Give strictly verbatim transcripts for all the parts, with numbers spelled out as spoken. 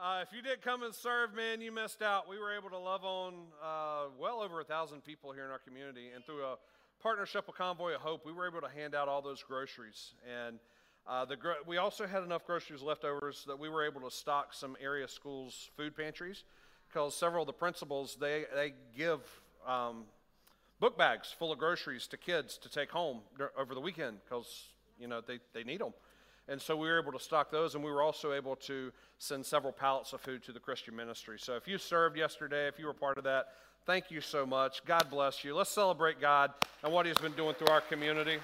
Uh, if you didn't come and serve, man, you missed out. We were able to love on uh, well over one thousand people here in our community. And through a partnership with Convoy of Hope, we were able to hand out all those groceries. And uh, the gro we also had enough groceries leftovers that we were able to stock some area schools' food pantries, because several of the principals, they, they give um, book bags full of groceries to kids to take home over the weekend, because, you know, they, they need them. And so we were able to stock those, and we were also able to send several pallets of food to the Christian ministry. So if you served yesterday, if you were part of that, thank you so much. God bless you. Let's celebrate God and what he's been doing through our community,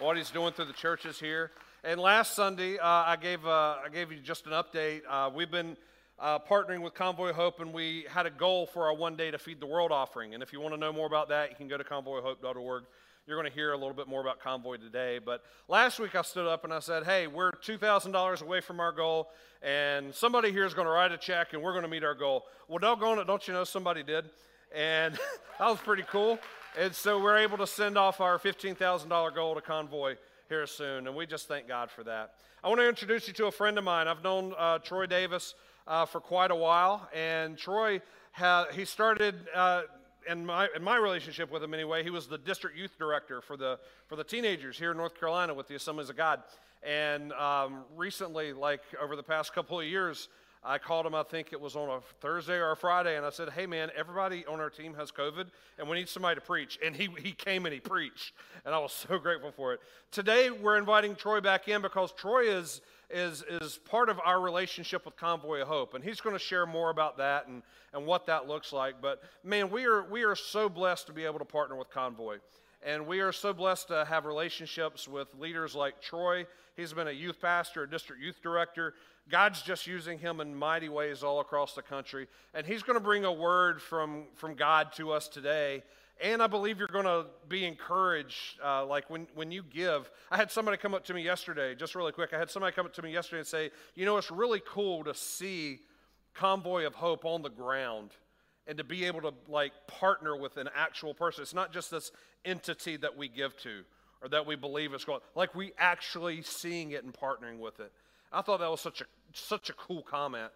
what he's doing through the churches here. And last Sunday, uh, I, gave, uh, I gave you just an update. Uh, we've been uh, partnering with Convoy Hope, and we had a goal for our One Day to Feed the World offering. And if you want to know more about that, you can go to convoy hope dot org. You're going to hear a little bit more about Convoy today. But last week I stood up and I said, hey, we're two thousand dollars away from our goal, and somebody here is going to write a check, and we're going to meet our goal. Well, doggone it, don't you know somebody did? And that was pretty cool. And so we're able to send off our fifteen thousand dollar goal to Convoy here soon, and we just thank God for that. I want to introduce you to a friend of mine. I've known uh, Troy Davis uh, for quite a while, and Troy, ha he started... Uh, In my, in my relationship with him anyway, he was the district youth director for the, for the teenagers here in North Carolina with the Assemblies of God. And um, recently, like over the past couple of years, I called him, I think it was on a Thursday or a Friday, and I said, hey man, everybody on our team has COVID, and we need somebody to preach. And he, he came and he preached, and I was so grateful for it. Today, we're inviting Troy back in because Troy is, is, is part of our relationship with Convoy of Hope, and he's going to share more about that and, and what that looks like. But man, we are, we are so blessed to be able to partner with Convoy. And we are so blessed to have relationships with leaders like Troy. He's been a youth pastor, a district youth director. God's just using him in mighty ways all across the country. And he's going to bring a word from, from God to us today. And I believe you're going to be encouraged, uh, like when, when you give. I had somebody come up to me yesterday, just really quick. I had somebody come up to me yesterday and say, you know, it's really cool to see Convoy of Hope on the ground, and to be able to, like, partner with an actual person. It's not just this entity that we give to or that we believe is going, like, we actually seeing it and partnering with it. I thought that was such a, such a cool comment,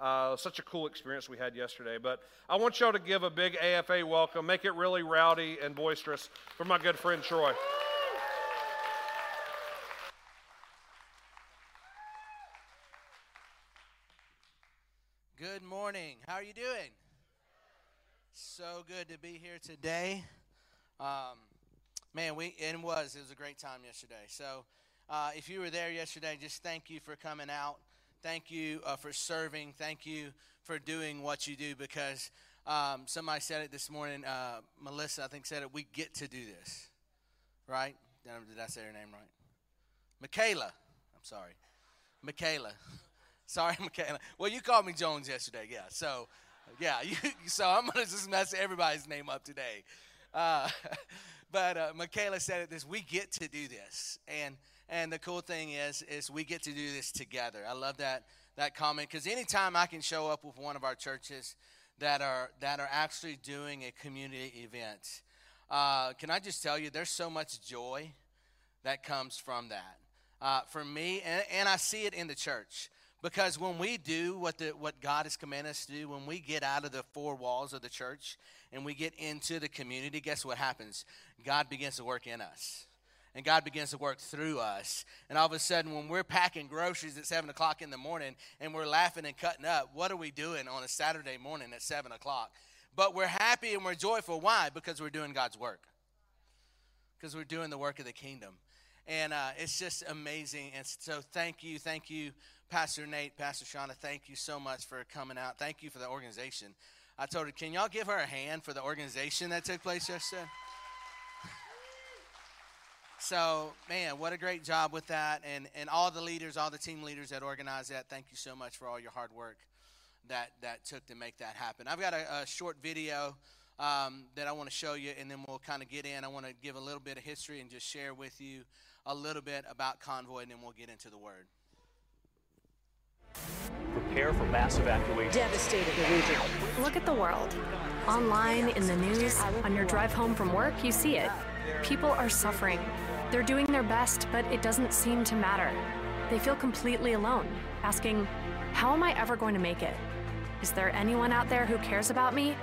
uh, such a cool experience we had yesterday. But I want y'all to give a big A F A welcome, make it really rowdy and boisterous for my good friend Troy. Good morning. How are you doing? So good to be here today. Um, man, we it was. It was a great time yesterday. So uh, if you were there yesterday, just thank you for coming out. Thank you uh, for serving. Thank you for doing what you do, because um, somebody said it this morning. Uh, Melissa, I think, said it. We get to do this, right? Did I say her name right? Michaela. I'm sorry. Michaela. Sorry, Michaela. Well, you called me Jones yesterday, yeah, so... Yeah, you, so I'm going to just mess everybody's name up today. Uh, but uh, Michaela said it this, we get to do this. And and the cool thing is, is we get to do this together. I love that that comment, because anytime I can show up with one of our churches that are, that are actually doing a community event, uh, can I just tell you, there's so much joy that comes from that. Uh, for me, and, and I see it in the church. Because when we do what the what God has commanded us to do, when we get out of the four walls of the church and we get into the community, guess what happens? God begins to work in us, and God begins to work through us. And all of a sudden, when we're packing groceries at seven o'clock in the morning and we're laughing and cutting up, what are we doing on a Saturday morning at seven o'clock? But we're happy and we're joyful. Why? Because we're doing God's work. Because we're doing the work of the kingdom. And uh, it's just amazing. And so thank you, thank you, Pastor Nate, Pastor Shauna, thank you so much for coming out. Thank you for the organization. I told her, can y'all give her a hand for the organization that took place yesterday? So, man, what a great job with that. And, and all the leaders, all the team leaders that organized that, thank you so much for all your hard work that, that took to make that happen. I've got a, a short video um, that I want to show you, and then we'll kind of get in. I want to give a little bit of history and just share with you a little bit about Convoy, and then we'll get into the Word. Prepare for mass evacuation. Devastated the region. Look at the world. Online, in the news, on your drive home from work, you see it. People are suffering. They're doing their best, but it doesn't seem to matter. They feel completely alone, asking, how am I ever going to make it? Is there anyone out there who cares about me?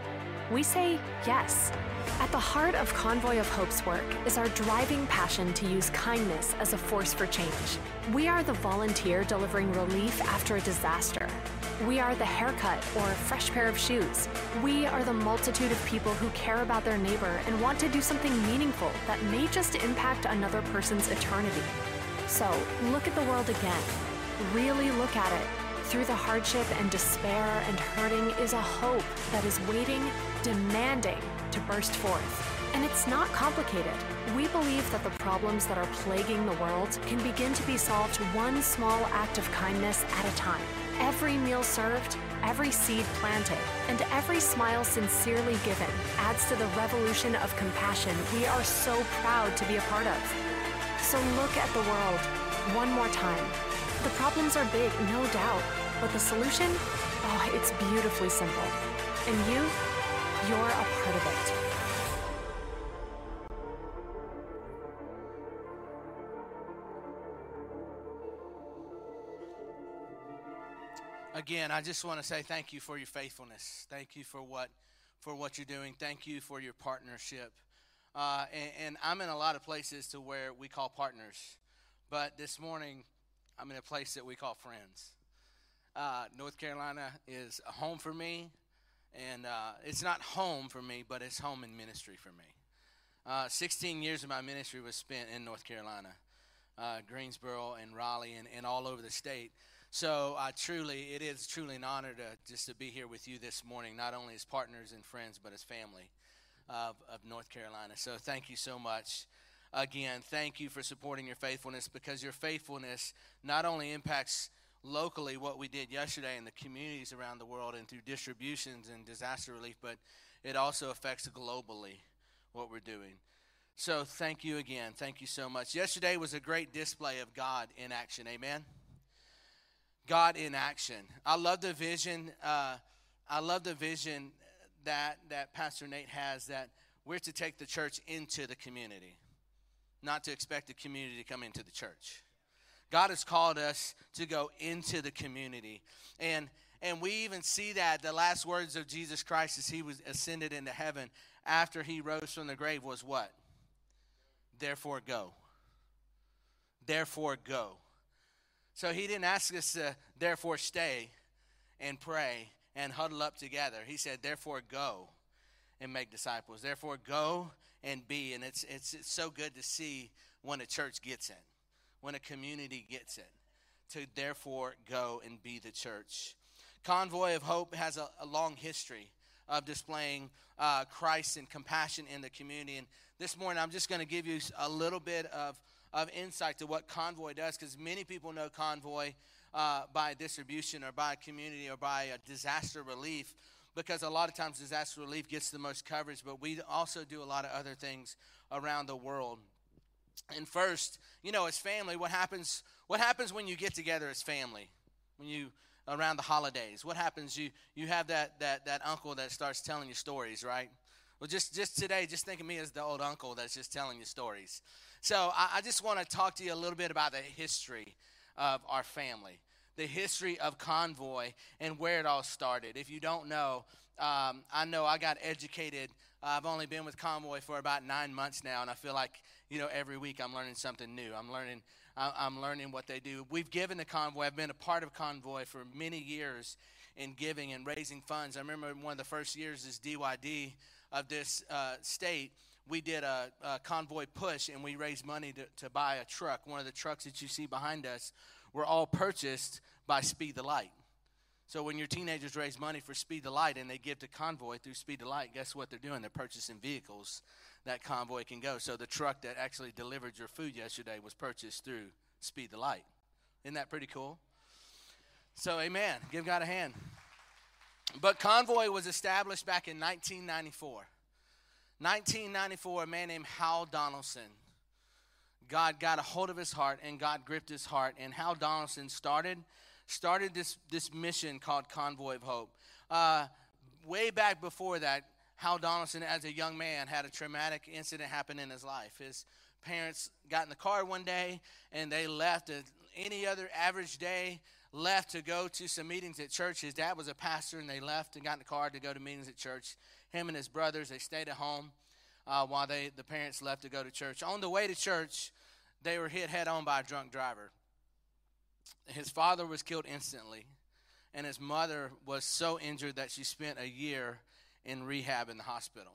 We say yes. At the heart of Convoy of Hope's work is our driving passion to use kindness as a force for change. We are the volunteer delivering relief after a disaster. We are the haircut or a fresh pair of shoes. We are the multitude of people who care about their neighbor and want to do something meaningful that may just impact another person's eternity. So look at the world again. Really look at it. Through the hardship and despair and hurting is a hope that is waiting, demanding to burst forth. And it's not complicated. We believe that the problems that are plaguing the world can begin to be solved one small act of kindness at a time. Every meal served, every seed planted, and every smile sincerely given adds to the revolution of compassion we are so proud to be a part of. So look at the world one more time. The problems are big, no doubt, but the solution, oh, it's beautifully simple. And you, you're a part of it. Again, I just want to say thank you for your faithfulness. Thank you for what, for what you're doing. Thank you for your partnership. Uh, and, and I'm in a lot of places to where we call partners, but this morning, I'm in a place that we call friends. Uh, North Carolina is a home for me, and uh, it's not home for me, but it's home in ministry for me. Uh, sixteen years of my ministry was spent in North Carolina, uh, Greensboro and Raleigh and, and all over the state. So I truly, it is truly an honor to just to be here with you this morning, not only as partners and friends, but as family of, of North Carolina. So thank you so much. Again, thank you for supporting your faithfulness, because your faithfulness not only impacts locally what we did yesterday in the communities around the world and through distributions and disaster relief, but it also affects globally what we're doing. So thank you again. Thank you so much. Yesterday was a great display of God in action. Amen? God in action. I love the vision. Uh, I love the vision that, that Pastor Nate has, that we're to take the church into the community, not to expect the community to come into the church. God has called us to go into the community. And and we even see that the last words of Jesus Christ as he was ascended into heaven after he rose from the grave was what? Therefore go. Therefore go. So he didn't ask us to therefore stay and pray and huddle up together. He said, therefore go and make disciples. Therefore go and be, and it's, it's it's so good to see when a church gets it, when a community gets it, to therefore go and be the church. Convoy of Hope has a, a long history of displaying uh, Christ and compassion in the community. And this morning, I'm just going to give you a little bit of, of insight to what Convoy does, because many people know Convoy uh, by distribution or by community or by a disaster relief, because a lot of times disaster relief gets the most coverage, but we also do a lot of other things around the world. And first, you know, as family, what happens What happens when you get together as family, when you, around the holidays? What happens? You you have that that that uncle that starts telling you stories, right? Well, just, just today, just think of me as the old uncle that's just telling you stories. So I, I just want to talk to you a little bit about the history of our family, the history of Convoy and where it all started. If you don't know, um, I know I got educated. I've only been with Convoy for about nine months now, and I feel like, you know, every week I'm learning something new. I'm learning I'm learning what they do. We've given to Convoy. I've been a part of Convoy for many years in giving and raising funds. I remember one of the first years as D Y D of this uh, state, we did a, a Convoy push, and we raised money to, to buy a truck. One of the trucks that you see behind us were all purchased by Speed the Light. So when your teenagers raise money for Speed the Light and they give to Convoy through Speed the Light, guess what they're doing? They're purchasing vehicles that Convoy can go. So the truck that actually delivered your food yesterday was purchased through Speed the Light. Isn't that pretty cool? So amen. Give God a hand. But Convoy was established back in nineteen ninety-four. nineteen ninety-four, a man named Hal Donaldson. God got a hold of his heart, and God gripped his heart, and Hal Donaldson started started this, this mission called Convoy of Hope. Uh, way back before that, Hal Donaldson, as a young man, had a traumatic incident happen in his life. His parents got in the car one day, and they left an any other average day, left to go to some meetings at church. His dad was a pastor, and they left and got in the car to go to meetings at church. Him and his brothers, they stayed at home uh, while they the parents left to go to church. On the way to church, they were hit head-on by a drunk driver. His father was killed instantly, and his mother was so injured that she spent a year in rehab in the hospital.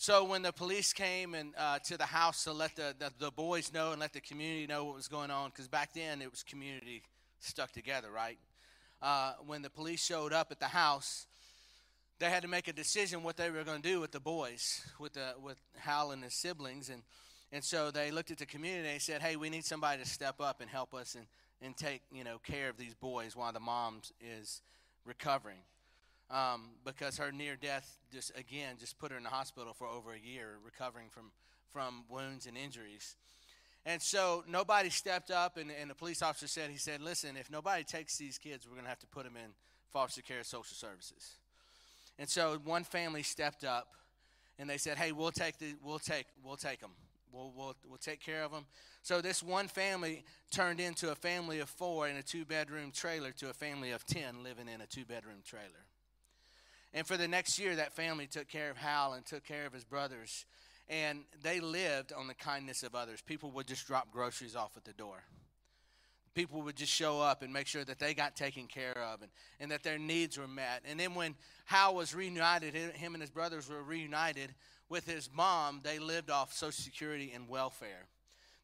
So when the police came and uh, to the house to let the, the, the boys know and let the community know what was going on, because back then it was community stuck together, right? Uh, when the police showed up at the house, they had to make a decision what they were going to do with the boys, with the with Hal and his siblings. And, and so they looked at the community and they said, hey, we need somebody to step up and help us and, and take, you know, care of these boys while the mom is recovering. Um, because her near death, just again, just put her in the hospital for over a year, recovering from, from wounds and injuries. And so nobody stepped up, and, and the police officer said, he said, listen, if nobody takes these kids, we're going to have to put them in foster care social services. And so one family stepped up, and they said, hey, we'll take the, we'll take, we'll take them. We'll, we'll, we'll take care of them. So this one family turned into a family of four in a two-bedroom trailer to a family of ten living in a two-bedroom trailer. And for the next year, that family took care of Hal and took care of his brothers. And they lived on the kindness of others. People would just drop groceries off at the door. People would just show up and make sure that they got taken care of and, and that their needs were met. And then when Hal was reunited, him and his brothers were reunited with his mom, they lived off Social Security and welfare.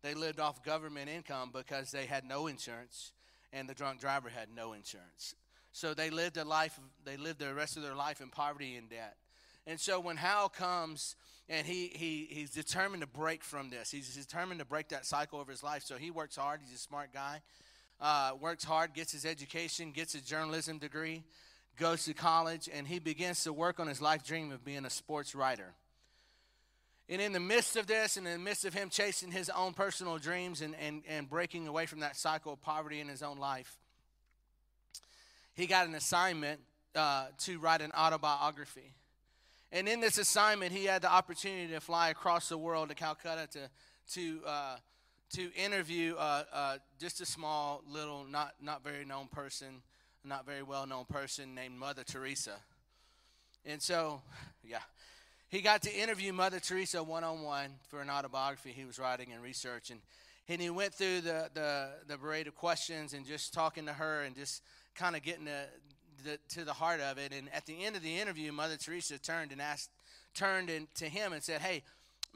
They lived off government income because they had no insurance, and the drunk driver had no insurance. So they lived a life. They lived the rest of their life in poverty and debt. And so when Hal comes and he he he's determined to break from this, he's determined to break that cycle of his life. So he works hard. He's a smart guy. Uh, works hard, gets his education, gets a journalism degree, goes to college, and he begins to work on his life dream of being a sports writer. And in the midst of this, and in the midst of him chasing his own personal dreams and and, and breaking away from that cycle of poverty in his own life, he got an assignment uh, to write an autobiography. And in this assignment, he had the opportunity to fly across the world to Calcutta to to uh, to interview uh, uh, just a small, little, not not very known person, not very well-known person named Mother Teresa. And so, yeah, he got to interview Mother Teresa one-on-one for an autobiography he was writing and researching. And he went through the, the, the parade of questions and just talking to her and just kind of getting to the, to the heart of it. And at the end of the interview, Mother Teresa turned and asked, turned in, to him and said, hey,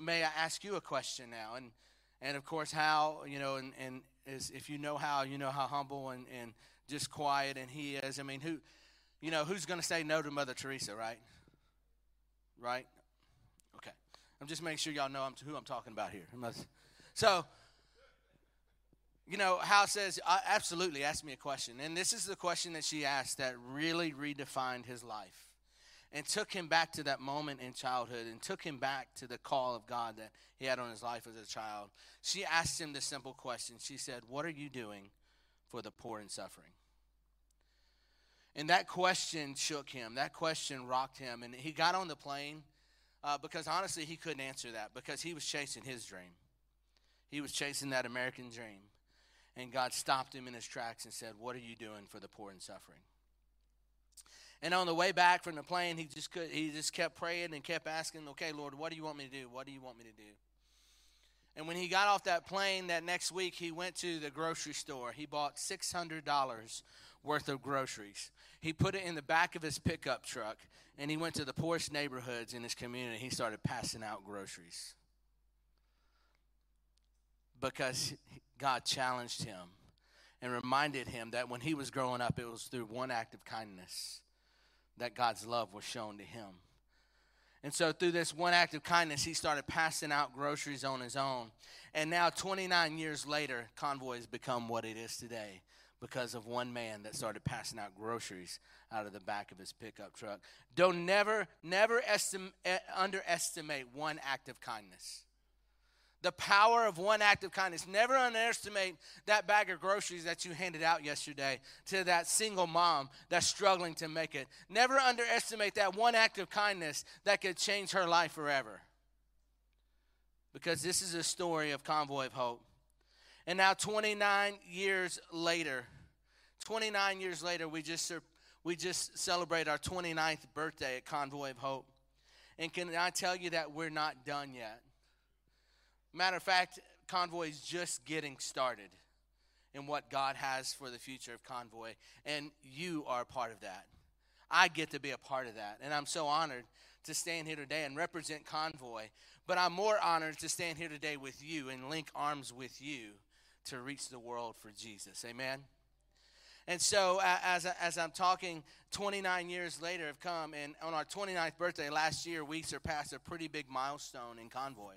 may I ask you a question now? And, and of course, Hal, you know, and, and is, if you know Hal, you know how humble and, and just quiet and he is. I mean, who, you know, who's going to say no to Mother Teresa, right? Right? Okay. I'm just making sure y'all know I'm, who I'm talking about here. So, you know, Hal says, absolutely, ask me a question. And this is the question that she asked that really redefined his life and took him back to that moment in childhood and took him back to the call of God that he had on his life as a child. She asked him the simple question. She said, what are you doing for the poor and suffering? And that question shook him. That question rocked him. And he got on the plane uh, because, honestly, he couldn't answer that because he was chasing his dream. He was chasing that American dream. And God stopped him in his tracks and said, what are you doing for the poor and suffering? And on the way back from the plane, he just could, he just kept praying and kept asking, okay, Lord, what do you want me to do? What do you want me to do? And when he got off that plane that next week, he went to the grocery store. He bought six hundred dollars worth of groceries. He put it in the back of his pickup truck, and he went to the poorest neighborhoods in his community. He started passing out groceries because he, God challenged him and reminded him that when he was growing up, it was through one act of kindness that God's love was shown to him. And so through this one act of kindness, he started passing out groceries on his own. And now twenty-nine years later, Convoy has become what it is today because of one man that started passing out groceries out of the back of his pickup truck. Don't never, never estim- underestimate one act of kindness. The power of one act of kindness. Never underestimate that bag of groceries that you handed out yesterday to that single mom that's struggling to make it. Never underestimate that one act of kindness that could change her life forever. Because this is a story of Convoy of Hope. And now twenty-nine years later, twenty-nine years later, we just we just celebrate our twenty-ninth birthday at Convoy of Hope. And can I tell you that we're not done yet? Matter of fact, Convoy is just getting started in what God has for the future of Convoy. And you are a part of that. I get to be a part of that. And I'm so honored to stand here today and represent Convoy. But I'm more honored to stand here today with you and link arms with you to reach the world for Jesus. Amen? And so uh, as, as I'm talking, twenty-nine years later have come, and on our twenty-ninth birthday last year, we surpassed a pretty big milestone in Convoy.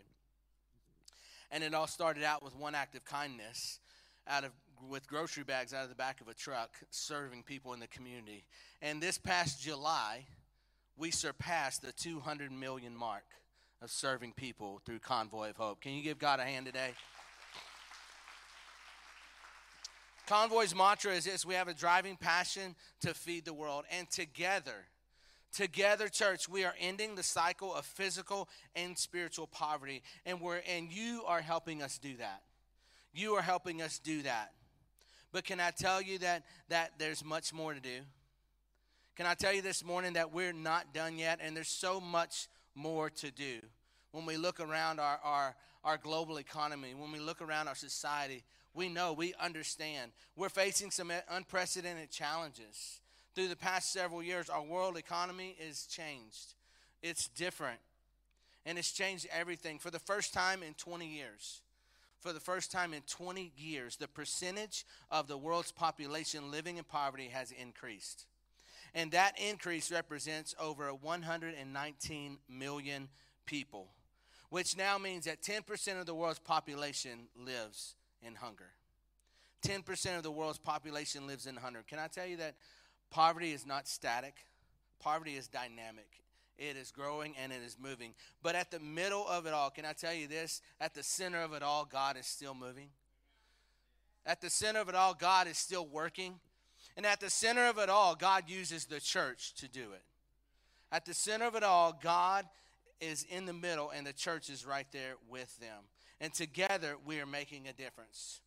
And it all started out with one act of kindness, out of with grocery bags out of the back of a truck, serving people in the community. And this past July, we surpassed the two hundred million mark of serving people through Convoy of Hope. Can you give God a hand today? Convoy's mantra is this: we have a driving passion to feed the world. And together, together, church, we are ending the cycle of physical and spiritual poverty. And we're and you are helping us do that. You are helping us do that. But can I tell you that that there's much more to do? Can I tell you this morning that we're not done yet, and there's so much more to do? When we look around our, our, our global economy, when we look around our society, we know, we understand. We're facing some unprecedented challenges. Through the past several years, our world economy is changed. It's different, and it's changed everything. For the first time in twenty years, for the first time in twenty years, the percentage of the world's population living in poverty has increased. And that increase represents over one hundred nineteen million people, which now means that ten percent of the world's population lives in hunger. ten percent of the world's population lives in hunger. Can I tell you that poverty is not static? Poverty is dynamic. It is growing and it is moving. But at the middle of it all, can I tell you this? At the center of it all, God is still moving. At the center of it all, God is still working. And at the center of it all, God uses the church to do it. At the center of it all, God is in the middle, and the church is right there with them. And together, we are making a difference.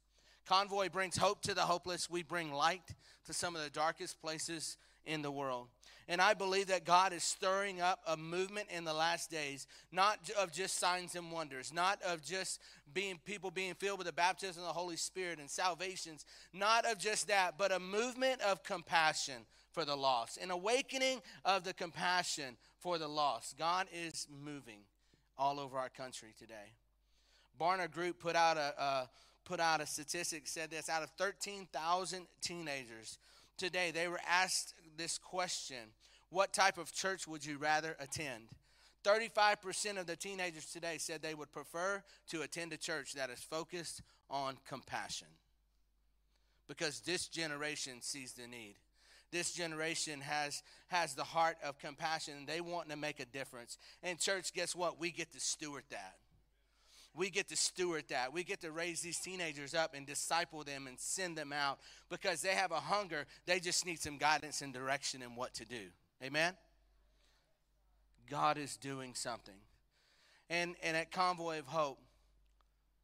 Convoy brings hope to the hopeless. We bring light to some of the darkest places in the world. And I believe that God is stirring up a movement in the last days, not of just signs and wonders, not of just being people being filled with the baptism of the Holy Spirit and salvations, not of just that, but a movement of compassion for the lost, an awakening of the compassion for the lost. God is moving all over our country today. Barna Group put out a uh, put out a statistic, said this: out of thirteen thousand teenagers today, they were asked this question: what type of church would you rather attend? thirty-five percent of the teenagers today said they would prefer to attend a church that is focused on compassion, because this generation sees the need. This generation has, has the heart of compassion, and they want to make a difference. And church, guess what? We get to steward that. We get to steward that. We get to raise these teenagers up and disciple them and send them out, because they have a hunger. They just need some guidance and direction in what to do. Amen? God is doing something. And, and at Convoy of Hope,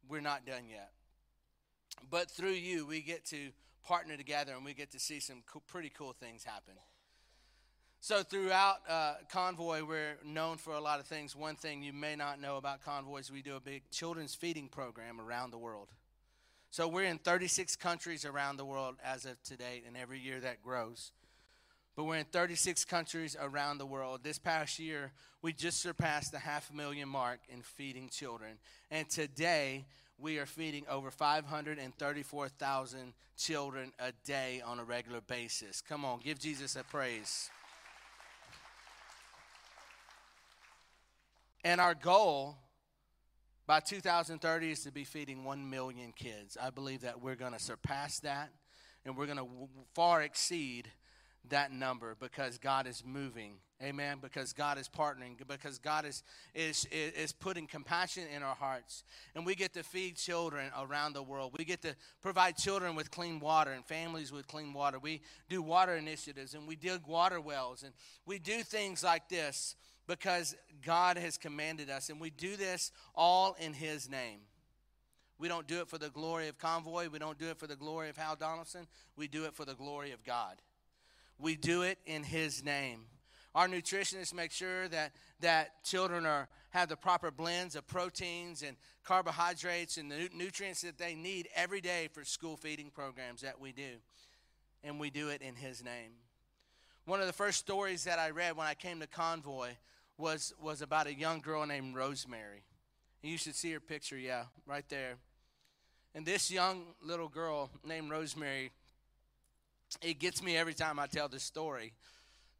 we're not done yet. But through you, we get to partner together, and we get to see some co- pretty cool things happen. So throughout uh, Convoy, we're known for a lot of things. One thing you may not know about Convoy is we do a big children's feeding program around the world. So we're in thirty-six countries around the world as of today, and every year that grows. But we're in thirty-six countries around the world. This past year, we just surpassed the half million mark in feeding children. And today, we are feeding over five hundred thirty-four thousand children a day on a regular basis. Come on, give Jesus a praise. And our goal by two thousand thirty is to be feeding one million kids. I believe that we're going to surpass that, and we're going to w- far exceed that number, because God is moving. Amen. Because God is partnering, because God is, is, is putting compassion in our hearts. And we get to feed children around the world. We get to provide children with clean water and families with clean water. We do water initiatives, and we dig water wells, and we do things like this, because God has commanded us, and we do this all in His name. We don't do it for the glory of Convoy. We don't do it for the glory of Hal Donaldson. We do it for the glory of God. We do it in his name. Our nutritionists make sure that, that children are have the proper blends of proteins and carbohydrates and the nutrients that they need every day for school feeding programs that we do. And we do it in his name. One of the first stories that I read when I came to Convoy was, was about a young girl named Rosemary. You should see her picture, yeah, right there. And this young little girl named Rosemary, it gets me every time I tell this story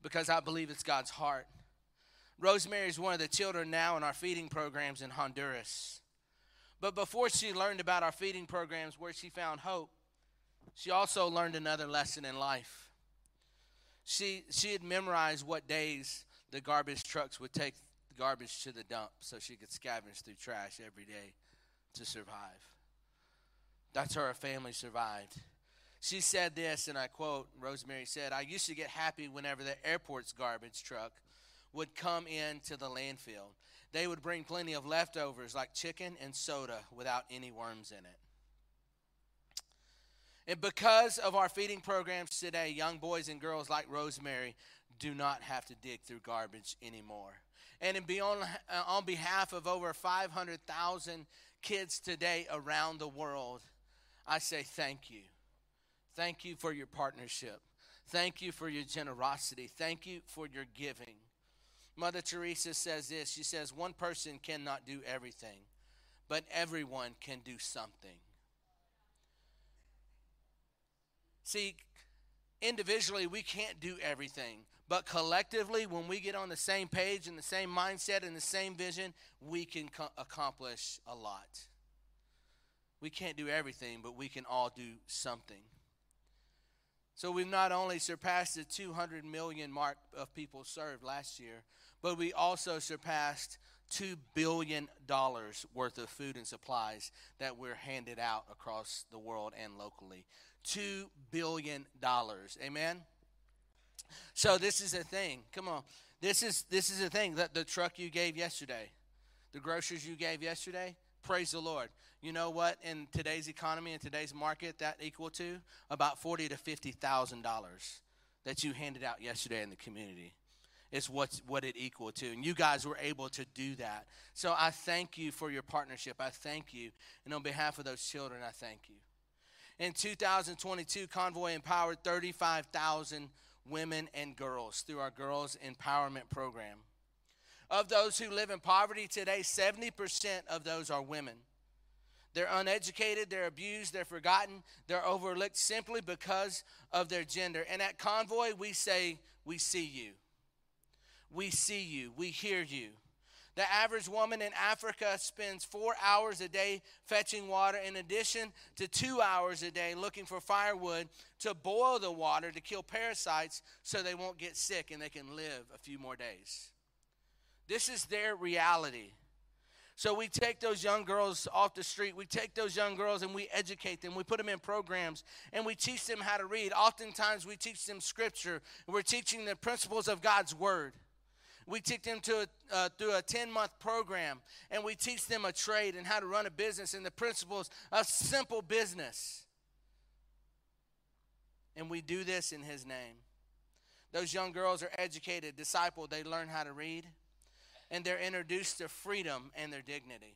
because I believe it's God's heart. Rosemary is one of the children now in our feeding programs in Honduras. But before she learned about our feeding programs where she found hope, she also learned another lesson in life. She, she had memorized what days the garbage trucks would take garbage to the dump so she could scavenge through trash every day to survive. That's how her family survived. She said this, and I quote, Rosemary said, "I used to get happy whenever the airport's garbage truck would come into the landfill. They would bring plenty of leftovers like chicken and soda without any worms in it." And because of our feeding programs today, young boys and girls like Rosemary do not have to dig through garbage anymore. And in be on, uh, on behalf of over five hundred thousand kids today around the world, I say thank you. Thank you for your partnership. Thank you for your generosity. Thank you for your giving. Mother Teresa says this. She says, "One person cannot do everything, but everyone can do something." See, individually, we can't do everything. But collectively, when we get on the same page and the same mindset and the same vision, we can co- accomplish a lot. We can't do everything, but we can all do something. So we've not only surpassed the two hundred million mark of people served last year, but we also surpassed two billion dollars worth of food and supplies that were handed out across the world and locally. two billion dollars. Amen? So this is a thing. Come on. This is this is a thing. That the truck you gave yesterday, the groceries you gave yesterday, praise the Lord. You know what? In today's economy, in today's market, that equal to about forty to fifty thousand dollars that you handed out yesterday in the community. It's what's what it equal to. And you guys were able to do that. So I thank you for your partnership. I thank you. And on behalf of those children, I thank you. In two thousand twenty-two, Convoy empowered thirty-five thousand women and girls through our Girls Empowerment Program. Of those who live in poverty today, seventy percent of those are women. They're uneducated, they're abused, they're forgotten, they're overlooked simply because of their gender. And at Convoy, we say, we see you. We see you. We hear you. The average woman in Africa spends four hours a day fetching water in addition to two hours a day looking for firewood to boil the water to kill parasites so they won't get sick and they can live a few more days. This is their reality. So we take those young girls off the street. We take those young girls and we educate them. We put them in programs and we teach them how to read. Oftentimes we teach them scripture. We're teaching the principles of God's word. We take them to a, uh, through a ten-month program, and we teach them a trade and how to run a business and the principles of simple business. And we do this in his name. Those young girls are educated, discipled. They learn how to read, and they're introduced to freedom and their dignity.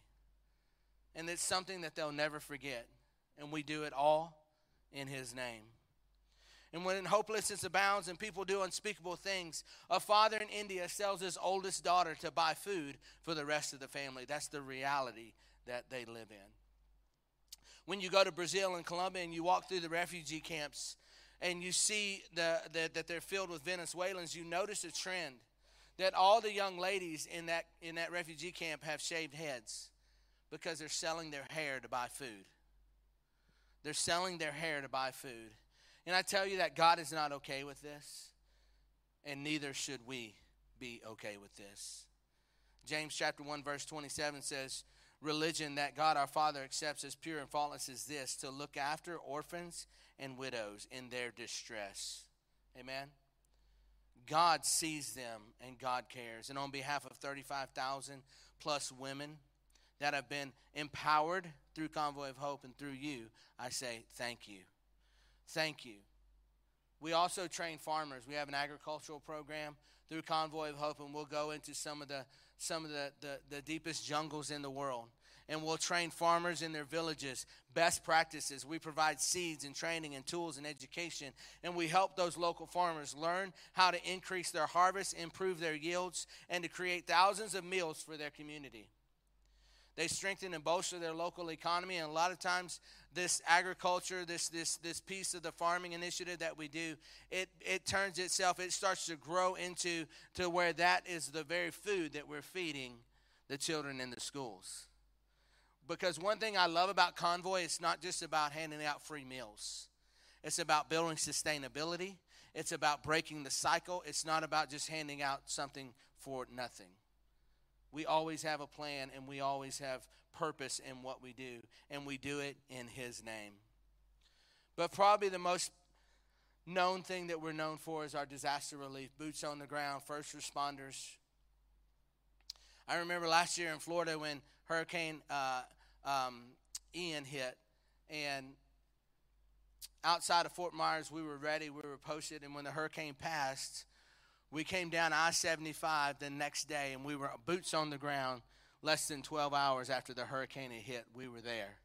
And it's something that they'll never forget, and we do it all in his name. And when hopelessness abounds and people do unspeakable things, a father in India sells his oldest daughter to buy food for the rest of the family. That's the reality that they live in. When you go to Brazil and Colombia and you walk through the refugee camps and you see the, the, that they're filled with Venezuelans, you notice a trend that all the young ladies in that, in that refugee camp have shaved heads because they're selling their hair to buy food. They're selling their hair to buy food. And I tell you that God is not okay with this, and neither should we be okay with this. James chapter one, verse twenty-seven says, "Religion that God our Father accepts as pure and faultless is this, to look after orphans and widows in their distress." Amen? God sees them, and God cares. And on behalf of thirty-five thousand plus women that have been empowered through Convoy of Hope and through you, I say thank you. Thank you. We also train farmers. We have an agricultural program through Convoy of Hope, and we'll go into some of the some of the, the, the deepest jungles in the world. And we'll train farmers in their villages, best practices. We provide seeds and training and tools and education. And we help those local farmers learn how to increase their harvest, improve their yields, and to create thousands of meals for their community. They strengthen and bolster their local economy. And a lot of times this agriculture, this this this piece of the farming initiative that we do, it it turns itself, it starts to grow into to where that is the very food that we're feeding the children in the schools. Because one thing I love about Convoy, it's not just about handing out free meals. It's about building sustainability. It's about breaking the cycle. It's not about just handing out something for nothing. We always have a plan, and we always have purpose in what we do, and we do it in His name. But probably the most known thing that we're known for is our disaster relief, boots on the ground, first responders. I remember last year in Florida when Hurricane uh, um, Ian hit, and outside of Fort Myers, we were ready, we were posted, and when the hurricane passed, we came down I seventy-five the next day, and we were boots on the ground. Less than twelve hours after the hurricane had hit, we were there,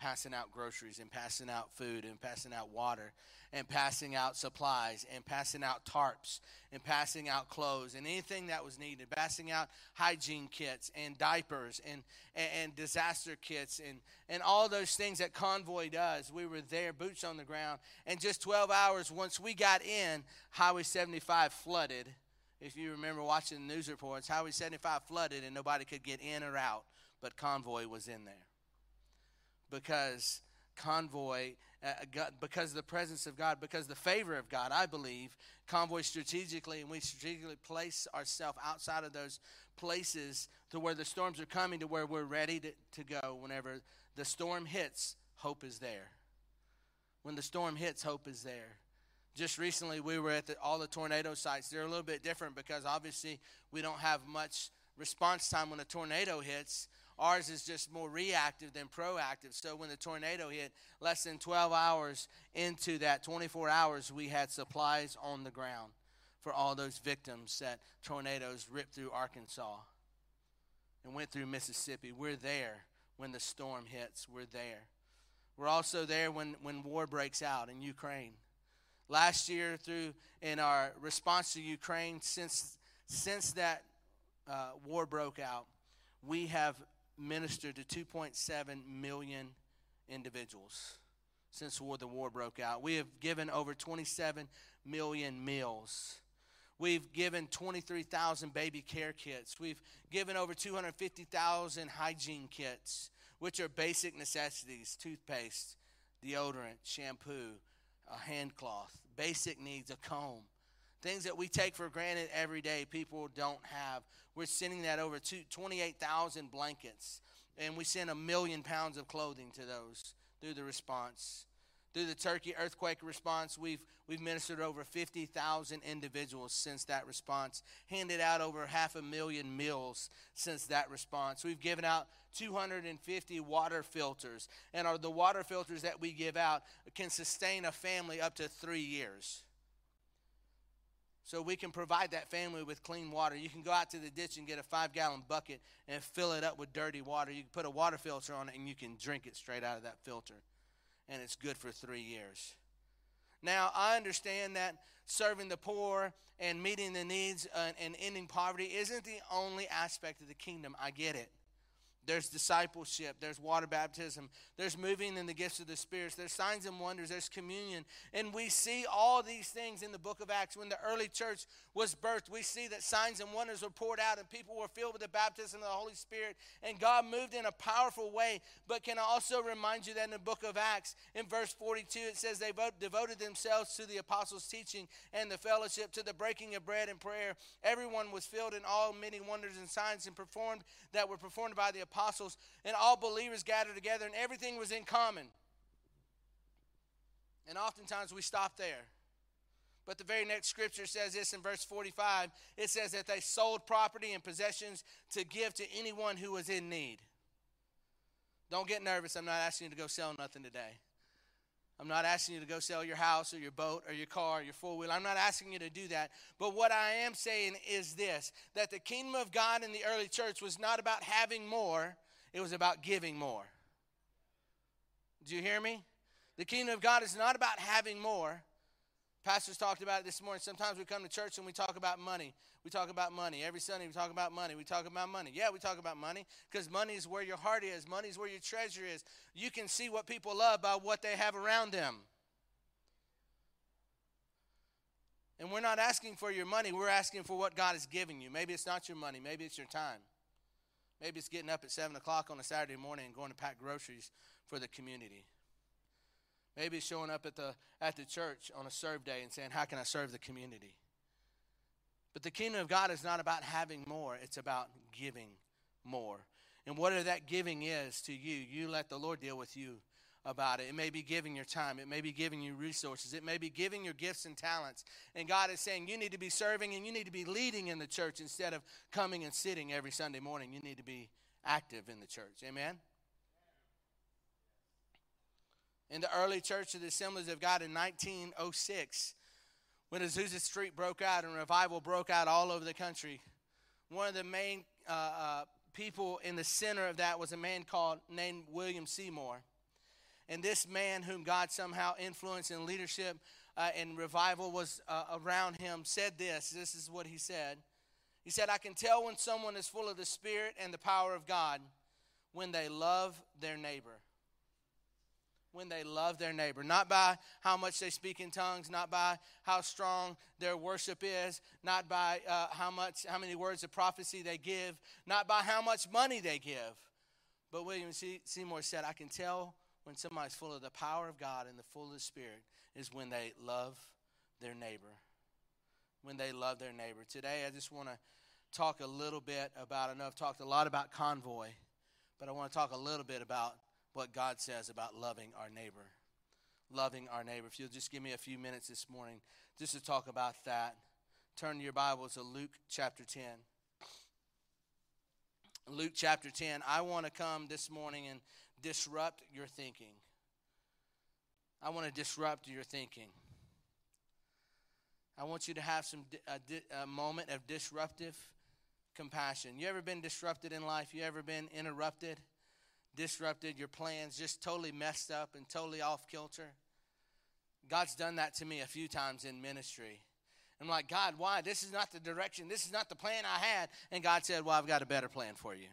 passing out groceries and passing out food and passing out water and passing out supplies and passing out tarps and passing out clothes and anything that was needed, passing out hygiene kits and diapers and, and, and disaster kits and, and all those things that Convoy does. We were there, boots on the ground, and just twelve hours once we got in, Highway seventy-five flooded. If you remember watching the news reports, Highway seventy-five flooded and nobody could get in or out, but Convoy was in there. Because Convoy, uh, God, because of the presence of God, because of the favor of God, I believe, Convoy strategically, and we strategically place ourselves outside of those places to where the storms are coming, to where we're ready to, to go. Whenever the storm hits, hope is there. When the storm hits, hope is there. Just recently, we were at the, all the tornado sites. They're a little bit different because obviously we don't have much response time when a tornado hits. Ours is just more reactive than proactive. So when the tornado hit, less than twelve hours into that, twenty-four hours, we had supplies on the ground for all those victims that tornadoes ripped through Arkansas and went through Mississippi. We're there when the storm hits. We're there. We're also there when, when war breaks out in Ukraine. Last year, through in our response to Ukraine, since, since that uh, war broke out, we have ministered to two point seven million individuals since war, the war broke out. We have given over twenty-seven million meals. We've given twenty-three thousand baby care kits. We've given over two hundred fifty thousand hygiene kits, which are basic necessities: toothpaste, deodorant, shampoo, a hand cloth, basic needs, a comb. Things that we take for granted every day, people don't have. We're sending that over to twenty-eight thousand blankets, and we send a million pounds of clothing to those through the response. Through the Turkey earthquake response, we've we've ministered over fifty thousand individuals since that response, handed out over half a million meals since that response. We've given out two hundred fifty water filters, and are the water filters that we give out can sustain a family up to three years. So we can provide that family with clean water. You can go out to the ditch and get a five-gallon bucket and fill it up with dirty water. You can put a water filter on it, and you can drink it straight out of that filter, and it's good for three years. Now, I understand that serving the poor and meeting the needs and ending poverty isn't the only aspect of the kingdom. I get it. There's discipleship. There's water baptism. There's moving in the gifts of the spirits. There's signs and wonders. There's communion. And we see all these things in the book of Acts. When the early church was birthed, we see that signs and wonders were poured out and people were filled with the baptism of the Holy Spirit. And God moved in a powerful way. But can I also remind you that in the book of Acts, in verse forty-two, it says they devoted themselves to the apostles' teaching and the fellowship, to the breaking of bread and prayer. Everyone was filled in all many wonders and signs and performed that were performed by the apostles. Apostles and all believers gathered together, and everything was in common. And oftentimes we stop there. But the very next scripture says this in verse forty-five. It says that they sold property and possessions to give to anyone who was in need. Don't get nervous. I'm not asking you to go sell nothing today. I'm not asking you to go sell your house or your boat or your car or your four-wheeler. I'm not asking you to do that. But what I am saying is this, that the kingdom of God in the early church was not about having more. It was about giving more. Do you hear me? The kingdom of God is not about having more. Pastors talked about it this morning. Sometimes we come to church and we talk about money. We talk about money. Every Sunday we talk about money. We talk about money. Yeah, we talk about money because money is where your heart is. Money is where your treasure is. You can see what people love by what they have around them. And we're not asking for your money. We're asking for what God is giving you. Maybe it's not your money. Maybe it's your time. Maybe it's getting up at seven o'clock on a Saturday morning and going to pack groceries for the community. Maybe it's showing up at the at the church on a serve day and saying, how can I serve the community? But the kingdom of God is not about having more. It's about giving more. And whatever that giving is to you, you let the Lord deal with you about it. It may be giving your time. It may be giving you resources. It may be giving your gifts and talents. And God is saying you need to be serving and you need to be leading in the church instead of coming and sitting every Sunday morning. You need to be active in the church. Amen? In the early church of the Assemblies of God in nineteen oh six, when Azusa Street broke out and revival broke out all over the country, one of the main uh, uh, people in the center of that was a man called named William Seymour. And this man, whom God somehow influenced in leadership uh, and revival was uh, around him, said this. This is what he said. He said, I can tell when someone is full of the Spirit and the power of God when they love their neighbor. When they love their neighbor, not by how much they speak in tongues, not by how strong their worship is, not by uh, how much, how many words of prophecy they give, not by how much money they give. But William C- Seymour said, I can tell when somebody's full of the power of God and the full of the Spirit is when they love their neighbor, when they love their neighbor. Today, I just want to talk a little bit about, I know I've talked a lot about Convoy, but I want to talk a little bit about what God says about loving our neighbor, loving our neighbor. If you'll just give me a few minutes this morning just to talk about that. Turn your Bibles to Luke chapter ten. Luke chapter ten. I want to come this morning and disrupt your thinking. I want to disrupt your thinking. I want you to have some a, a moment of disruptive compassion. You ever been disrupted in life? You ever been interrupted? Disrupted your plans, just totally messed up and totally off kilter. God's done that to me a few times in ministry. I'm like, God, why? This is not the direction. This is not the plan I had. And God said, well, I've got a better plan for you.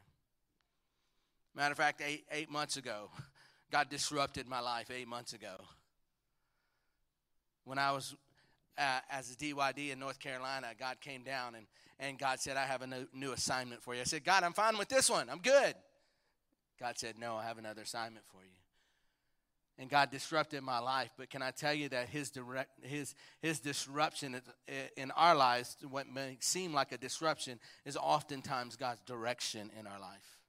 Matter of fact, eight, eight months ago, God disrupted my life eight months ago. When I was uh, as a D Y D in North Carolina, God came down and, and God said, I have a new, new assignment for you. I said, God, I'm fine with this one. I'm good. God said, no, I have another assignment for you. And God disrupted my life. But can I tell you that his direct, his his disruption in our lives, what may seem like a disruption, is oftentimes God's direction in our life.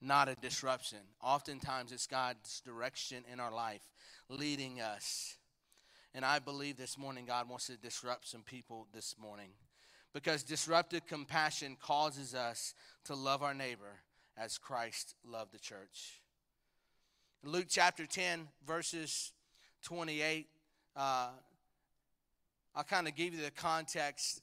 Not a disruption. Oftentimes it's God's direction in our life leading us. And I believe this morning God wants to disrupt some people this morning. Because disruptive compassion causes us to love our neighbor as Christ loved the church. Luke chapter ten, verses twenty-eight. Uh, I'll kind of give you the context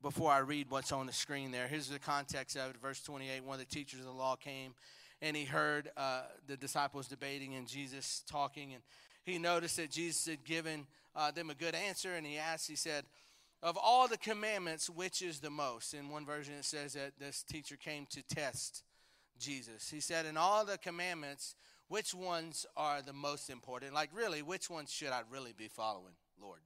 before I read what's on the screen there. Here's the context of it. Verse twenty-eight, one of the teachers of the law came, and he heard uh, the disciples debating and Jesus talking. And he noticed that Jesus had given uh, them a good answer, and he asked, he said, of all the commandments, which is the most? In one version it says that this teacher came to test Jesus. He said, in all the commandments, which ones are the most important? Like, really, which ones should I really be following, Lord?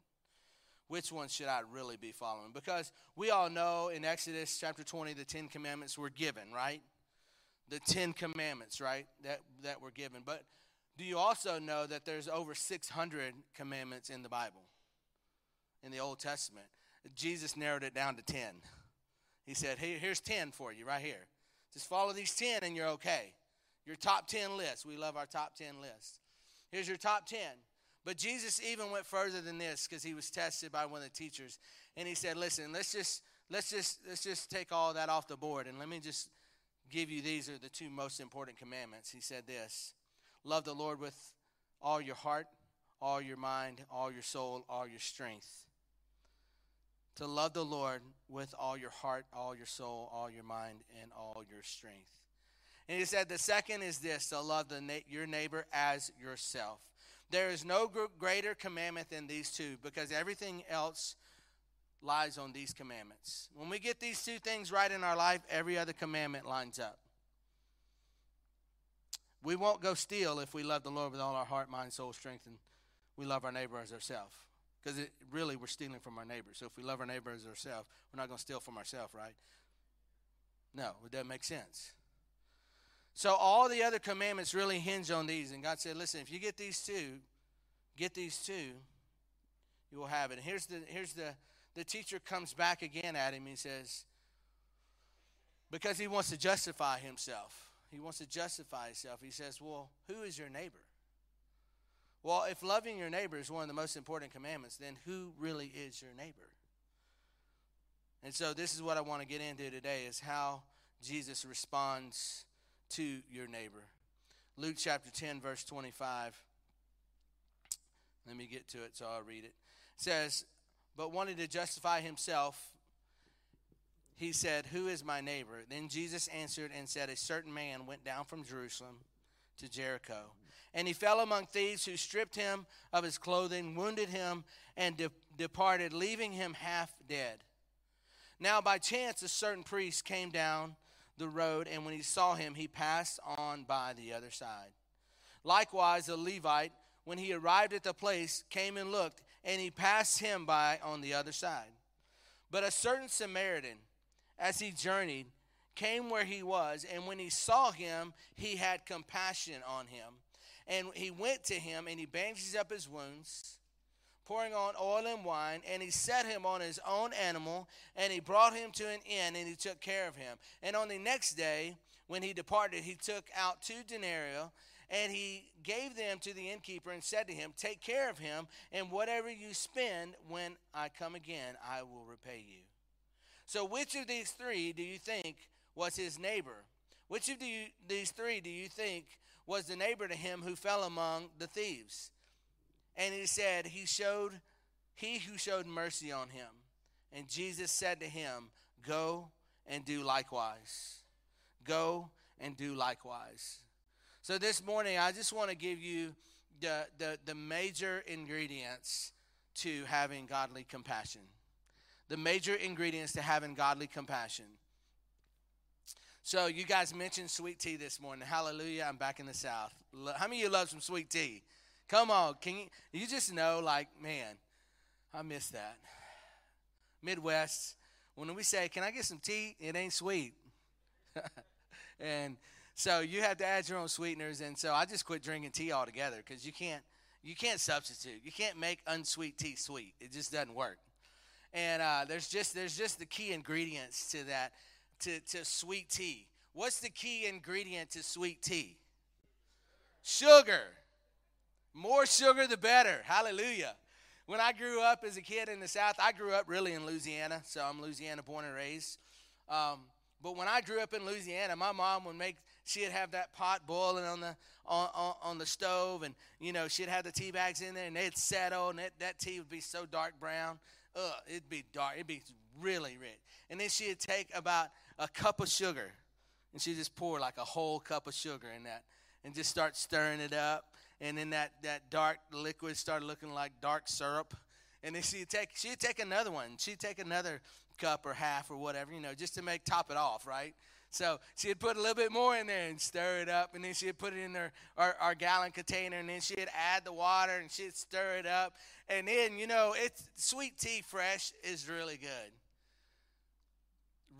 Which ones should I really be following? Because we all know in Exodus chapter twenty, the Ten Commandments were given, right? The Ten Commandments, right, that, that were given. But do you also know that there's over six hundred commandments in the Bible, in the Old Testament? Jesus narrowed it down to ten. He said, hey, here's ten for you right here. Just follow these ten and you're okay. Your top ten list. We love our top ten list. Here's your top ten. But Jesus even went further than this because he was tested by one of the teachers. And he said, listen, let's just let's just let's just take all that off the board and let me just give you, these are the two most important commandments. He said this: love the Lord with all your heart, all your mind, all your soul, all your strength. To love the Lord with all your heart, all your soul, all your mind, and all your strength. And he said the second is this: to love the na- your neighbor as yourself. There is no greater commandment than these two, because everything else lies on these commandments. When we get these two things right in our life, every other commandment lines up. We won't go steal if we love the Lord with all our heart, mind, soul, strength, and we love our neighbor as ourselves. Because really, we're stealing from our neighbor. So if we love our neighbor as ourselves, we're not going to steal from ourselves, right? No, it doesn't make sense. So all the other commandments really hinge on these. And God said, listen, if you get these two, get these two, you will have it. And here's the, here's the, the teacher comes back again at him. He says, because he wants to justify himself. He wants to justify himself. He says, well, who is your neighbor? Well, if loving your neighbor is one of the most important commandments, then who really is your neighbor? And so this is what I want to get into today, is how Jesus responds to your neighbor. Luke chapter ten, verse twenty-five. Let me get to it, so I'll read it. It says, but wanting to justify himself, he said, who is my neighbor? Then Jesus answered and said, a certain man went down from Jerusalem to Jericho, and he fell among thieves, who stripped him of his clothing, wounded him, and de- departed, leaving him half dead. Now by chance a certain priest came down the road, and when he saw him, he passed on by the other side. Likewise, a Levite, when he arrived at the place, came and looked, and he passed him by on the other side. But a certain Samaritan, as he journeyed, came where he was, and when he saw him, he had compassion on him. And he went to him, and he bandages up his wounds, pouring on oil and wine, and he set him on his own animal, and he brought him to an inn, and he took care of him. And on the next day, when he departed, he took out two denarii, and he gave them to the innkeeper, and said to him, take care of him, and whatever you spend, when I come again, I will repay you. So which of these three do you think was his neighbor? Which of you, these three do you think was the neighbor to him who fell among the thieves? And he said, he showed, he who showed mercy on him. And Jesus said to him, go and do likewise. Go and do likewise. So this morning, I just want to give you the, the, the major ingredients to having godly compassion. The major ingredients to having godly compassion. So you guys mentioned sweet tea this morning. Hallelujah, I'm back in the South. How many of you love some sweet tea? Come on, can you, you just know, like, man, I miss that. Midwest, when we say, can I get some tea? It ain't sweet. And so you have to add your own sweeteners. And so I just quit drinking tea altogether, because you can't, you can't substitute. You can't make unsweet tea sweet. It just doesn't work. And uh, there's just there's just the key ingredients to that, to, to sweet tea. What's the key ingredient to sweet tea? Sugar. More sugar, the better. Hallelujah. When I grew up as a kid in the South, I grew up really in Louisiana, so I'm Louisiana born and raised. Um, but when I grew up in Louisiana, my mom would make, she'd have that pot boiling on the on, on, on the stove, and, you know, she'd have the tea bags in there, and they'd settle, and it, that tea would be so dark brown. Ugh, it'd be dark. It'd be really rich. And then she'd take about a cup of sugar, and she'd just pour like a whole cup of sugar in that and just start stirring it up. And then that, that dark liquid started looking like dark syrup. And then she'd take, she'd take another one. She'd take another cup or half or whatever, you know, just to make top it off, right? So she'd put a little bit more in there and stir it up. And then she'd put it in her, our, our gallon container. And then she'd add the water and she'd stir it up. And then, you know, it's sweet tea fresh is really good.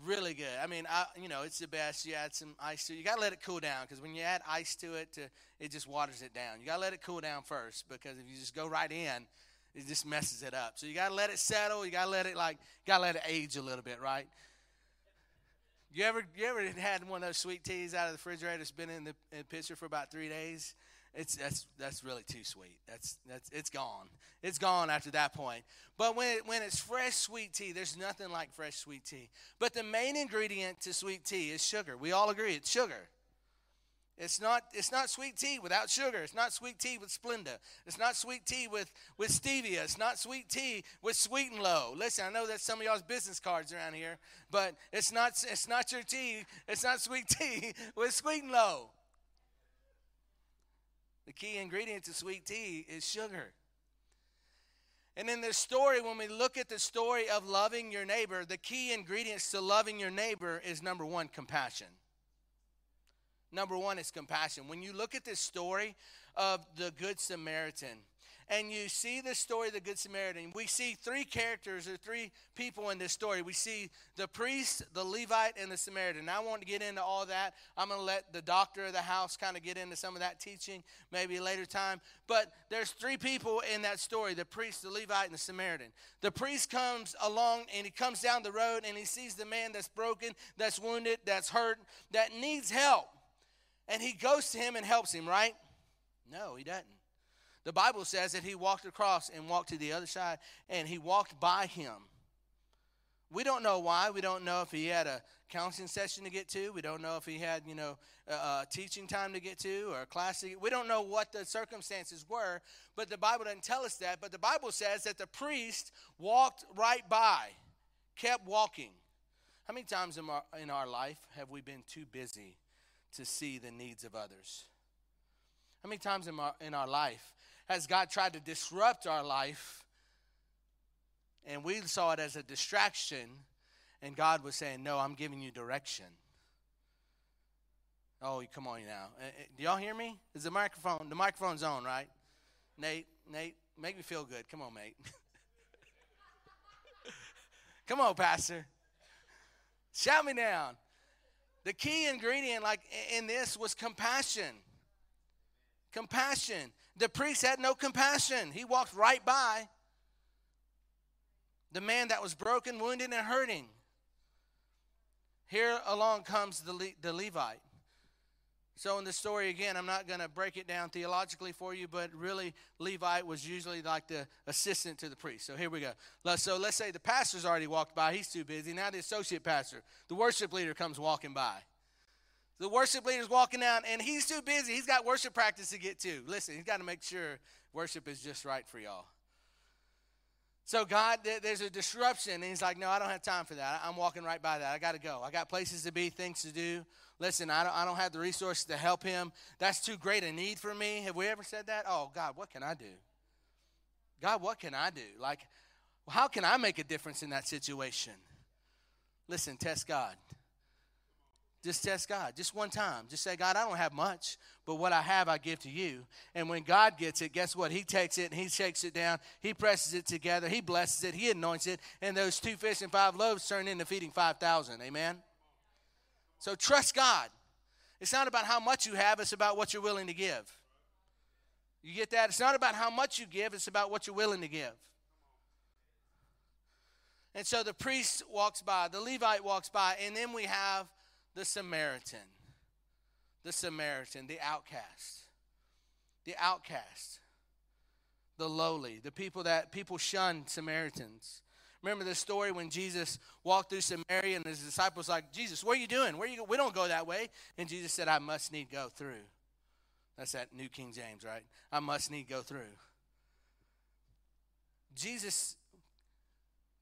Really good. I mean, I, you know, it's the best. You add some ice to it. You got to let it cool down, because when you add ice to it, to, it just waters it down. You got to let it cool down first, because if you just go right in, it just messes it up. So you got to let it settle. You got to let it, like, got to let it age a little bit, right? You ever you ever had one of those sweet teas out of the refrigerator that's been in the, in the pitcher for about three days? It's that's that's really too sweet. That's that's it's gone. It's gone after that point. But when it, when it's fresh sweet tea, there's nothing like fresh sweet tea. But the main ingredient to sweet tea is sugar. We all agree it's sugar. It's not it's not sweet tea without sugar. It's not sweet tea with Splenda. It's not sweet tea with, with stevia. It's not sweet tea with Sweet and Low. Listen, I know that's some of y'all's business cards around here, but it's not it's not your tea. It's not sweet tea with Sweet and Low. The key ingredient to sweet tea is sugar. And in this story, when we look at the story of loving your neighbor, the key ingredients to loving your neighbor is number one, compassion. Number one is compassion. When you look at this story of the Good Samaritan, and you see the story of the Good Samaritan, we see three characters or three people in this story. We see the priest, the Levite, and the Samaritan. Now, I want to get into all that. I'm going to let the doctor of the house kind of get into some of that teaching maybe later time. But there's three people in that story, the priest, the Levite, and the Samaritan. The priest comes along, and he comes down the road, and he sees the man that's broken, that's wounded, that's hurt, that needs help. And he goes to him and helps him, right? No, he doesn't. The Bible says that he walked across and walked to the other side, and he walked by him. We don't know why. We don't know if he had a counseling session to get to. We don't know if he had, you know, uh, teaching time to get to or a class to get. We don't know what the circumstances were, but the Bible doesn't tell us that. But the Bible says that the priest walked right by, kept walking. How many times in our, in our life have we been too busy to see the needs of others? How many times in our, in our life has God tried to disrupt our life, and we saw it as a distraction, and God was saying, no, I'm giving you direction? Oh, come on now. Do y'all hear me? Is the microphone, the microphone's on, right? Nate, Nate, make me feel good. Come on, mate. Come on, Pastor. Shout me down. The key ingredient like in this was compassion. Compassion. The priest had no compassion. He walked right by the man that was broken, wounded, and hurting. Here along comes the, Le- the Levite. So in the story, again, I'm not going to break it down theologically for you, but really, Levite was usually like the assistant to the priest. So here we go. So let's say the pastor's already walked by. He's too busy. Now the associate pastor, the worship leader, comes walking by. The worship leader's walking down, and he's too busy. He's got worship practice to get to. Listen, he's got to make sure worship is just right for y'all. So God, there's a disruption, and he's like, no, I don't have time for that. I'm walking right by that. I got to go. I got places to be, things to do. Listen, I don't, I don't have the resources to help him. That's too great a need for me. Have we ever said that? Oh, God, what can I do? God, what can I do? Like, how can I make a difference in that situation? Listen, test God. Just test God. Just one time. Just say, God, I don't have much, but what I have I give to you. And when God gets it, guess what? He takes it and he shakes it down. He presses it together. He blesses it. He anoints it. And those two fish and five loaves turn into feeding five thousand. Amen? So trust God. It's not about how much you have. It's about what you're willing to give. You get that? It's not about how much you give. It's about what you're willing to give. And so the priest walks by. The Levite walks by. And then we have the Samaritan, the Samaritan, the outcast, the outcast, the lowly, the people that people shun, Samaritans. Remember the story when Jesus walked through Samaria and his disciples like, Jesus, what are you doing? Where are you? We don't go that way. And Jesus said, I must need go through. That's that New King James, right? I must need go through. Jesus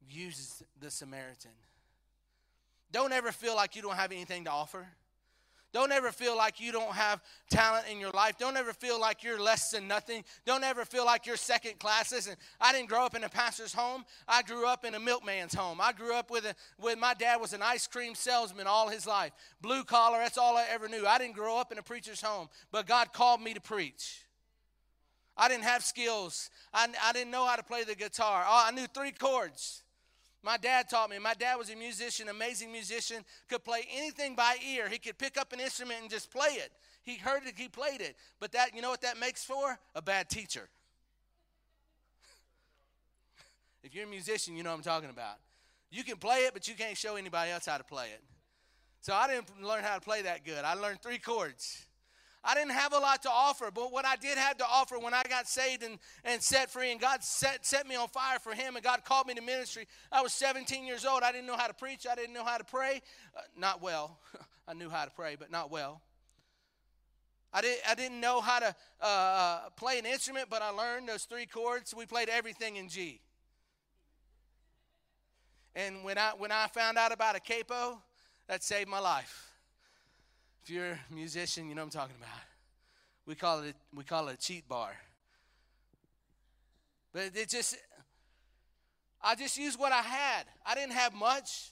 uses the Samaritan. Don't ever feel like you don't have anything to offer. Don't ever feel like you don't have talent in your life. Don't ever feel like you're less than nothing. Don't ever feel like you're second class. Listen, I didn't grow up in a pastor's home. I grew up in a milkman's home. I grew up with a, with my dad was an ice cream salesman all his life. Blue collar, that's all I ever knew. I didn't grow up in a preacher's home, but God called me to preach. I didn't have skills. I, I didn't know how to play the guitar. I knew three chords. My dad taught me. My dad was a musician, amazing musician, could play anything by ear. He could pick up an instrument and just play it. He heard it, he played it. But that, you know what that makes for? A bad teacher. If you're a musician, you know what I'm talking about. You can play it, but you can't show anybody else how to play it. So I didn't learn how to play that good. I learned three chords. I didn't have a lot to offer, but what I did have to offer when I got saved and, and set free, and God set, set me on fire for him, and God called me to ministry, I was seventeen years old. I didn't know how to preach. I didn't know how to pray. Uh, not well. I knew how to pray, but not well. I, did, I didn't know how to uh, play an instrument, but I learned those three chords. We played everything in G. And when I, when I found out about a capo, that saved my life. If you're a musician, you know what I'm talking about. We call it we call it a cheat bar. But it just, I just used what I had. I didn't have much.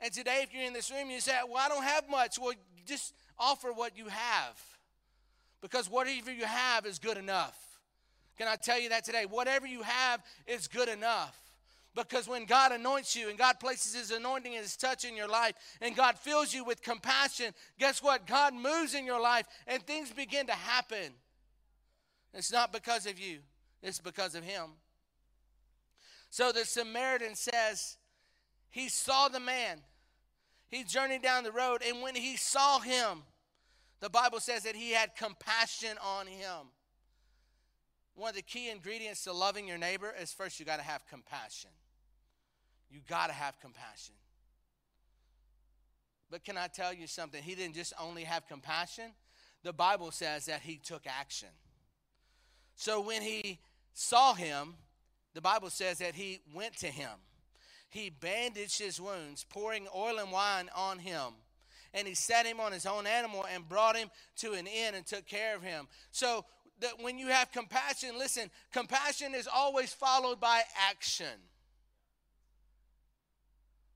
And today, if you're in this room, you say, "Well, I don't have much." Well, just offer what you have, because whatever you have is good enough. Can I tell you that today? Whatever you have is good enough. Because when God anoints you and God places his anointing and his touch in your life and God fills you with compassion, guess what? God moves in your life and things begin to happen. It's not because of you. It's because of him. So the Samaritan says he saw the man. He journeyed down the road, and when he saw him, the Bible says that he had compassion on him. One of the key ingredients to loving your neighbor is, first, you got to have compassion. You got to have compassion. But can I tell you something? He didn't just only have compassion. The Bible says that he took action. So when he saw him, the Bible says that he went to him. He bandaged his wounds, pouring oil and wine on him. And he set him on his own animal and brought him to an inn and took care of him. So that when you have compassion, listen, compassion is always followed by action.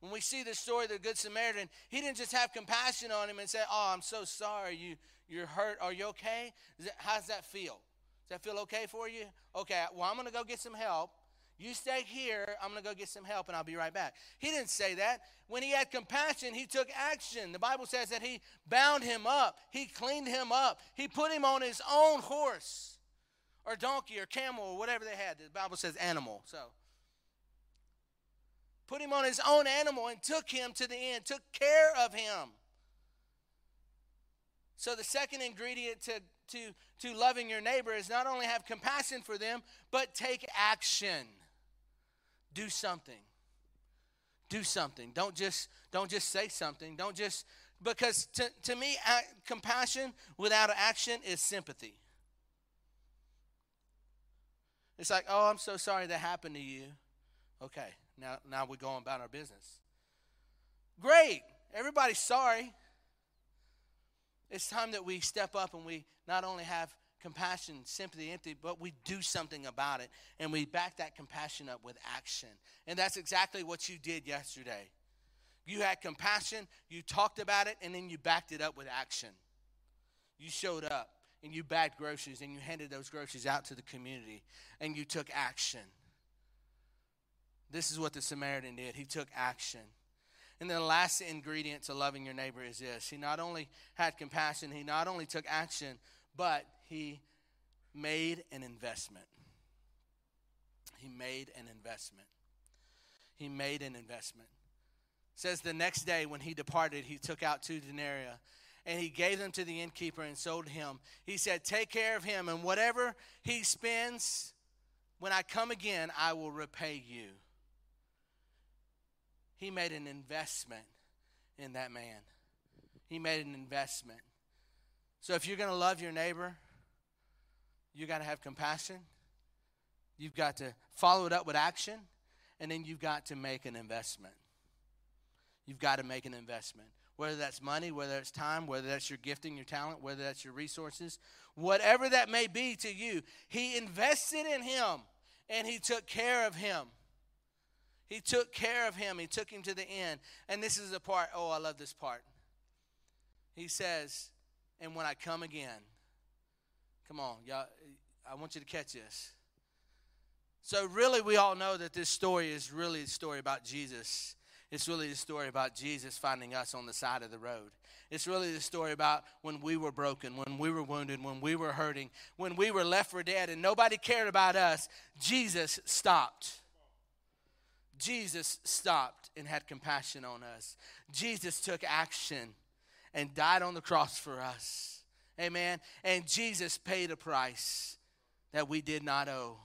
When we see the story of the Good Samaritan, he didn't just have compassion on him and say, "Oh, I'm so sorry, you, you're hurt. Are you okay? How's that feel? Does that feel okay for you? Okay, well, I'm going to go get some help. You stay here. I'm going to go get some help, and I'll be right back." He didn't say that. When he had compassion, he took action. The Bible says that he bound him up. He cleaned him up. He put him on his own horse or donkey or camel or whatever they had. The Bible says animal. So put him on his own animal and took him to the inn, took care of him. So the second ingredient to to, to loving your neighbor is not only have compassion for them, but take action. Do something. Do something. Don't just don't just say something. Don't just, because to, to me, act, compassion without action is sympathy. It's like, "Oh, I'm so sorry that happened to you." Okay, now, now we're going about our business. Great. Everybody's sorry. It's time that we step up and we not only have compassion, sympathy, empathy, but we do something about it, and we back that compassion up with action. And that's exactly what you did yesterday. You had compassion, you talked about it, and then you backed it up with action. You showed up, and you bagged groceries, and you handed those groceries out to the community, and you took action. This is what the Samaritan did. He took action. And the last ingredient to loving your neighbor is this. He not only had compassion, he not only took action, but he made an investment. He made an investment. He made an investment. It says the next day when he departed, he took out two denarii and he gave them to the innkeeper and sold him. He said, "Take care of him, and whatever he spends, when I come again, I will repay you." He made an investment in that man. He made an investment. So if you're going to love your neighbor, you got to have compassion. You've got to follow it up with action. And then you've got to make an investment. You've got to make an investment. Whether that's money, whether it's time, whether that's your gifting, your talent, whether that's your resources, whatever that may be to you, he invested in him and he took care of him. He took care of him. He took him to the inn. And this is the part, oh, I love this part. He says, "And when I come again," come on, y'all, I want you to catch this. So really, we all know that this story is really a story about Jesus. It's really a story about Jesus finding us on the side of the road. It's really the story about when we were broken, when we were wounded, when we were hurting, when we were left for dead and nobody cared about us. Jesus stopped. Jesus stopped and had compassion on us. Jesus took action and died on the cross for us Amen. And Jesus paid a price that we did not owe.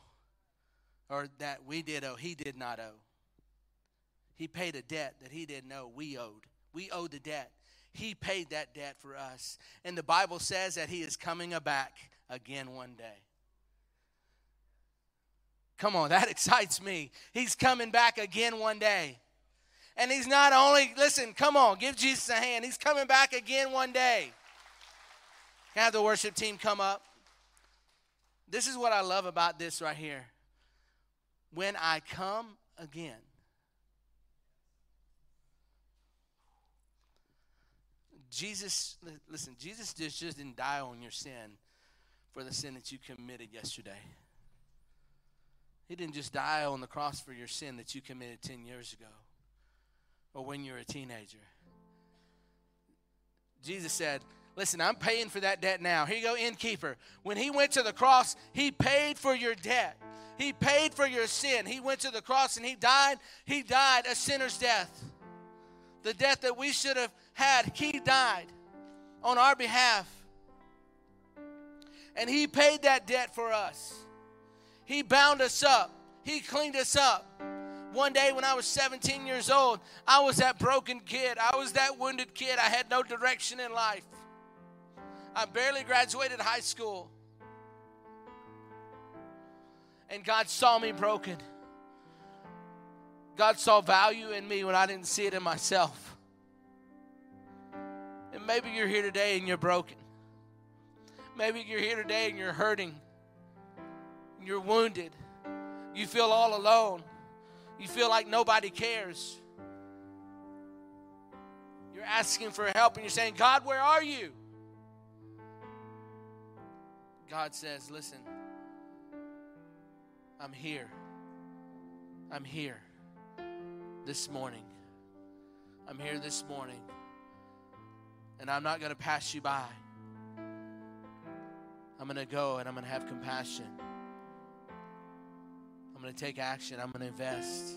Or that we did owe. He did not owe. He paid a debt that he didn't know we owed. We owed the debt. He paid that debt for us. And the Bible says that he is coming back again one day. Come on, that excites me. He's coming back again one day. And he's not only, listen, come on, give Jesus a hand. He's coming back again one day. Can I have the worship team come up? This is what I love about this right here. When I come again. Jesus, listen, Jesus just, just didn't die on your sin for the sin that you committed yesterday. He didn't just die on the cross for your sin that you committed ten years ago or when you were a teenager. Jesus said, listen, I'm paying for that debt now. Here you go, innkeeper. When he went to the cross, he paid for your debt. He paid for your sin. He went to the cross and he died. He died a sinner's death. The death that we should have had, he died on our behalf. And he paid that debt for us. He bound us up. He cleaned us up. One day when I was seventeen years old, I was that broken kid. I was that wounded kid. I had no direction in life. I barely graduated high school. And God saw me broken. God saw value in me when I didn't see it in myself. And maybe you're here today and you're broken. Maybe you're here today and you're hurting. You're wounded. You feel all alone. You feel like nobody cares. You're asking for help and you're saying, God, where are you? God says, listen, I'm here. I'm here this morning. I'm here this morning. And I'm not going to pass you by. I'm going to go and I'm going to have compassion. I'm going to take action. I'm going to invest.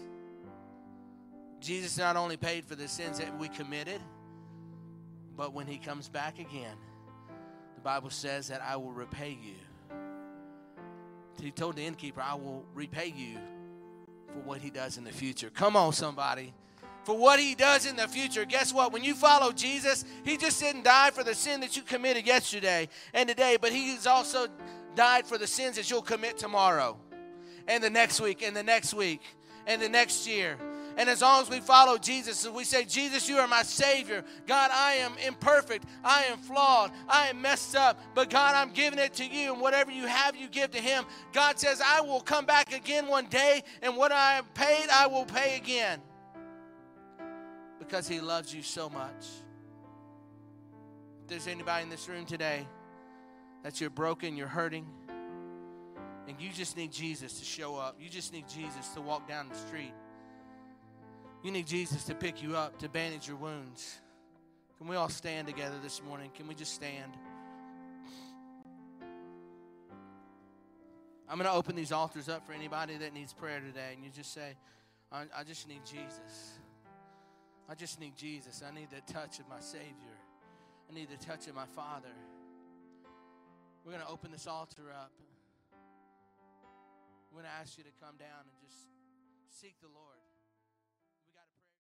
Jesus not only paid for the sins that we committed, but when he comes back again, the Bible says that I will repay you. He told the innkeeper, I will repay you for what he does in the future. Come on, somebody. For what he does in the future. Guess what? When you follow Jesus, he just didn't die for the sin that you committed yesterday and today, but he's also died for the sins that you'll commit tomorrow. And the next week, and the next week, and the next year. And as long as we follow Jesus, we say, Jesus, you are my Savior. God, I am imperfect. I am flawed. I am messed up. But God, I'm giving it to you. And whatever you have, you give to him. God says, I will come back again one day. And what I have paid, I will pay again. Because he loves you so much. If there's anybody in this room today that you're broken, you're hurting, and you just need Jesus to show up. You just need Jesus to walk down the street. You need Jesus to pick you up, to bandage your wounds. Can we all stand together this morning? Can we just stand? I'm going to open these altars up for anybody that needs prayer today. And you just say, I, I just need Jesus. I just need Jesus. I need the touch of my Savior. I need the touch of my Father. We're going to open this altar up. I'm going to ask you to come down and just seek the Lord.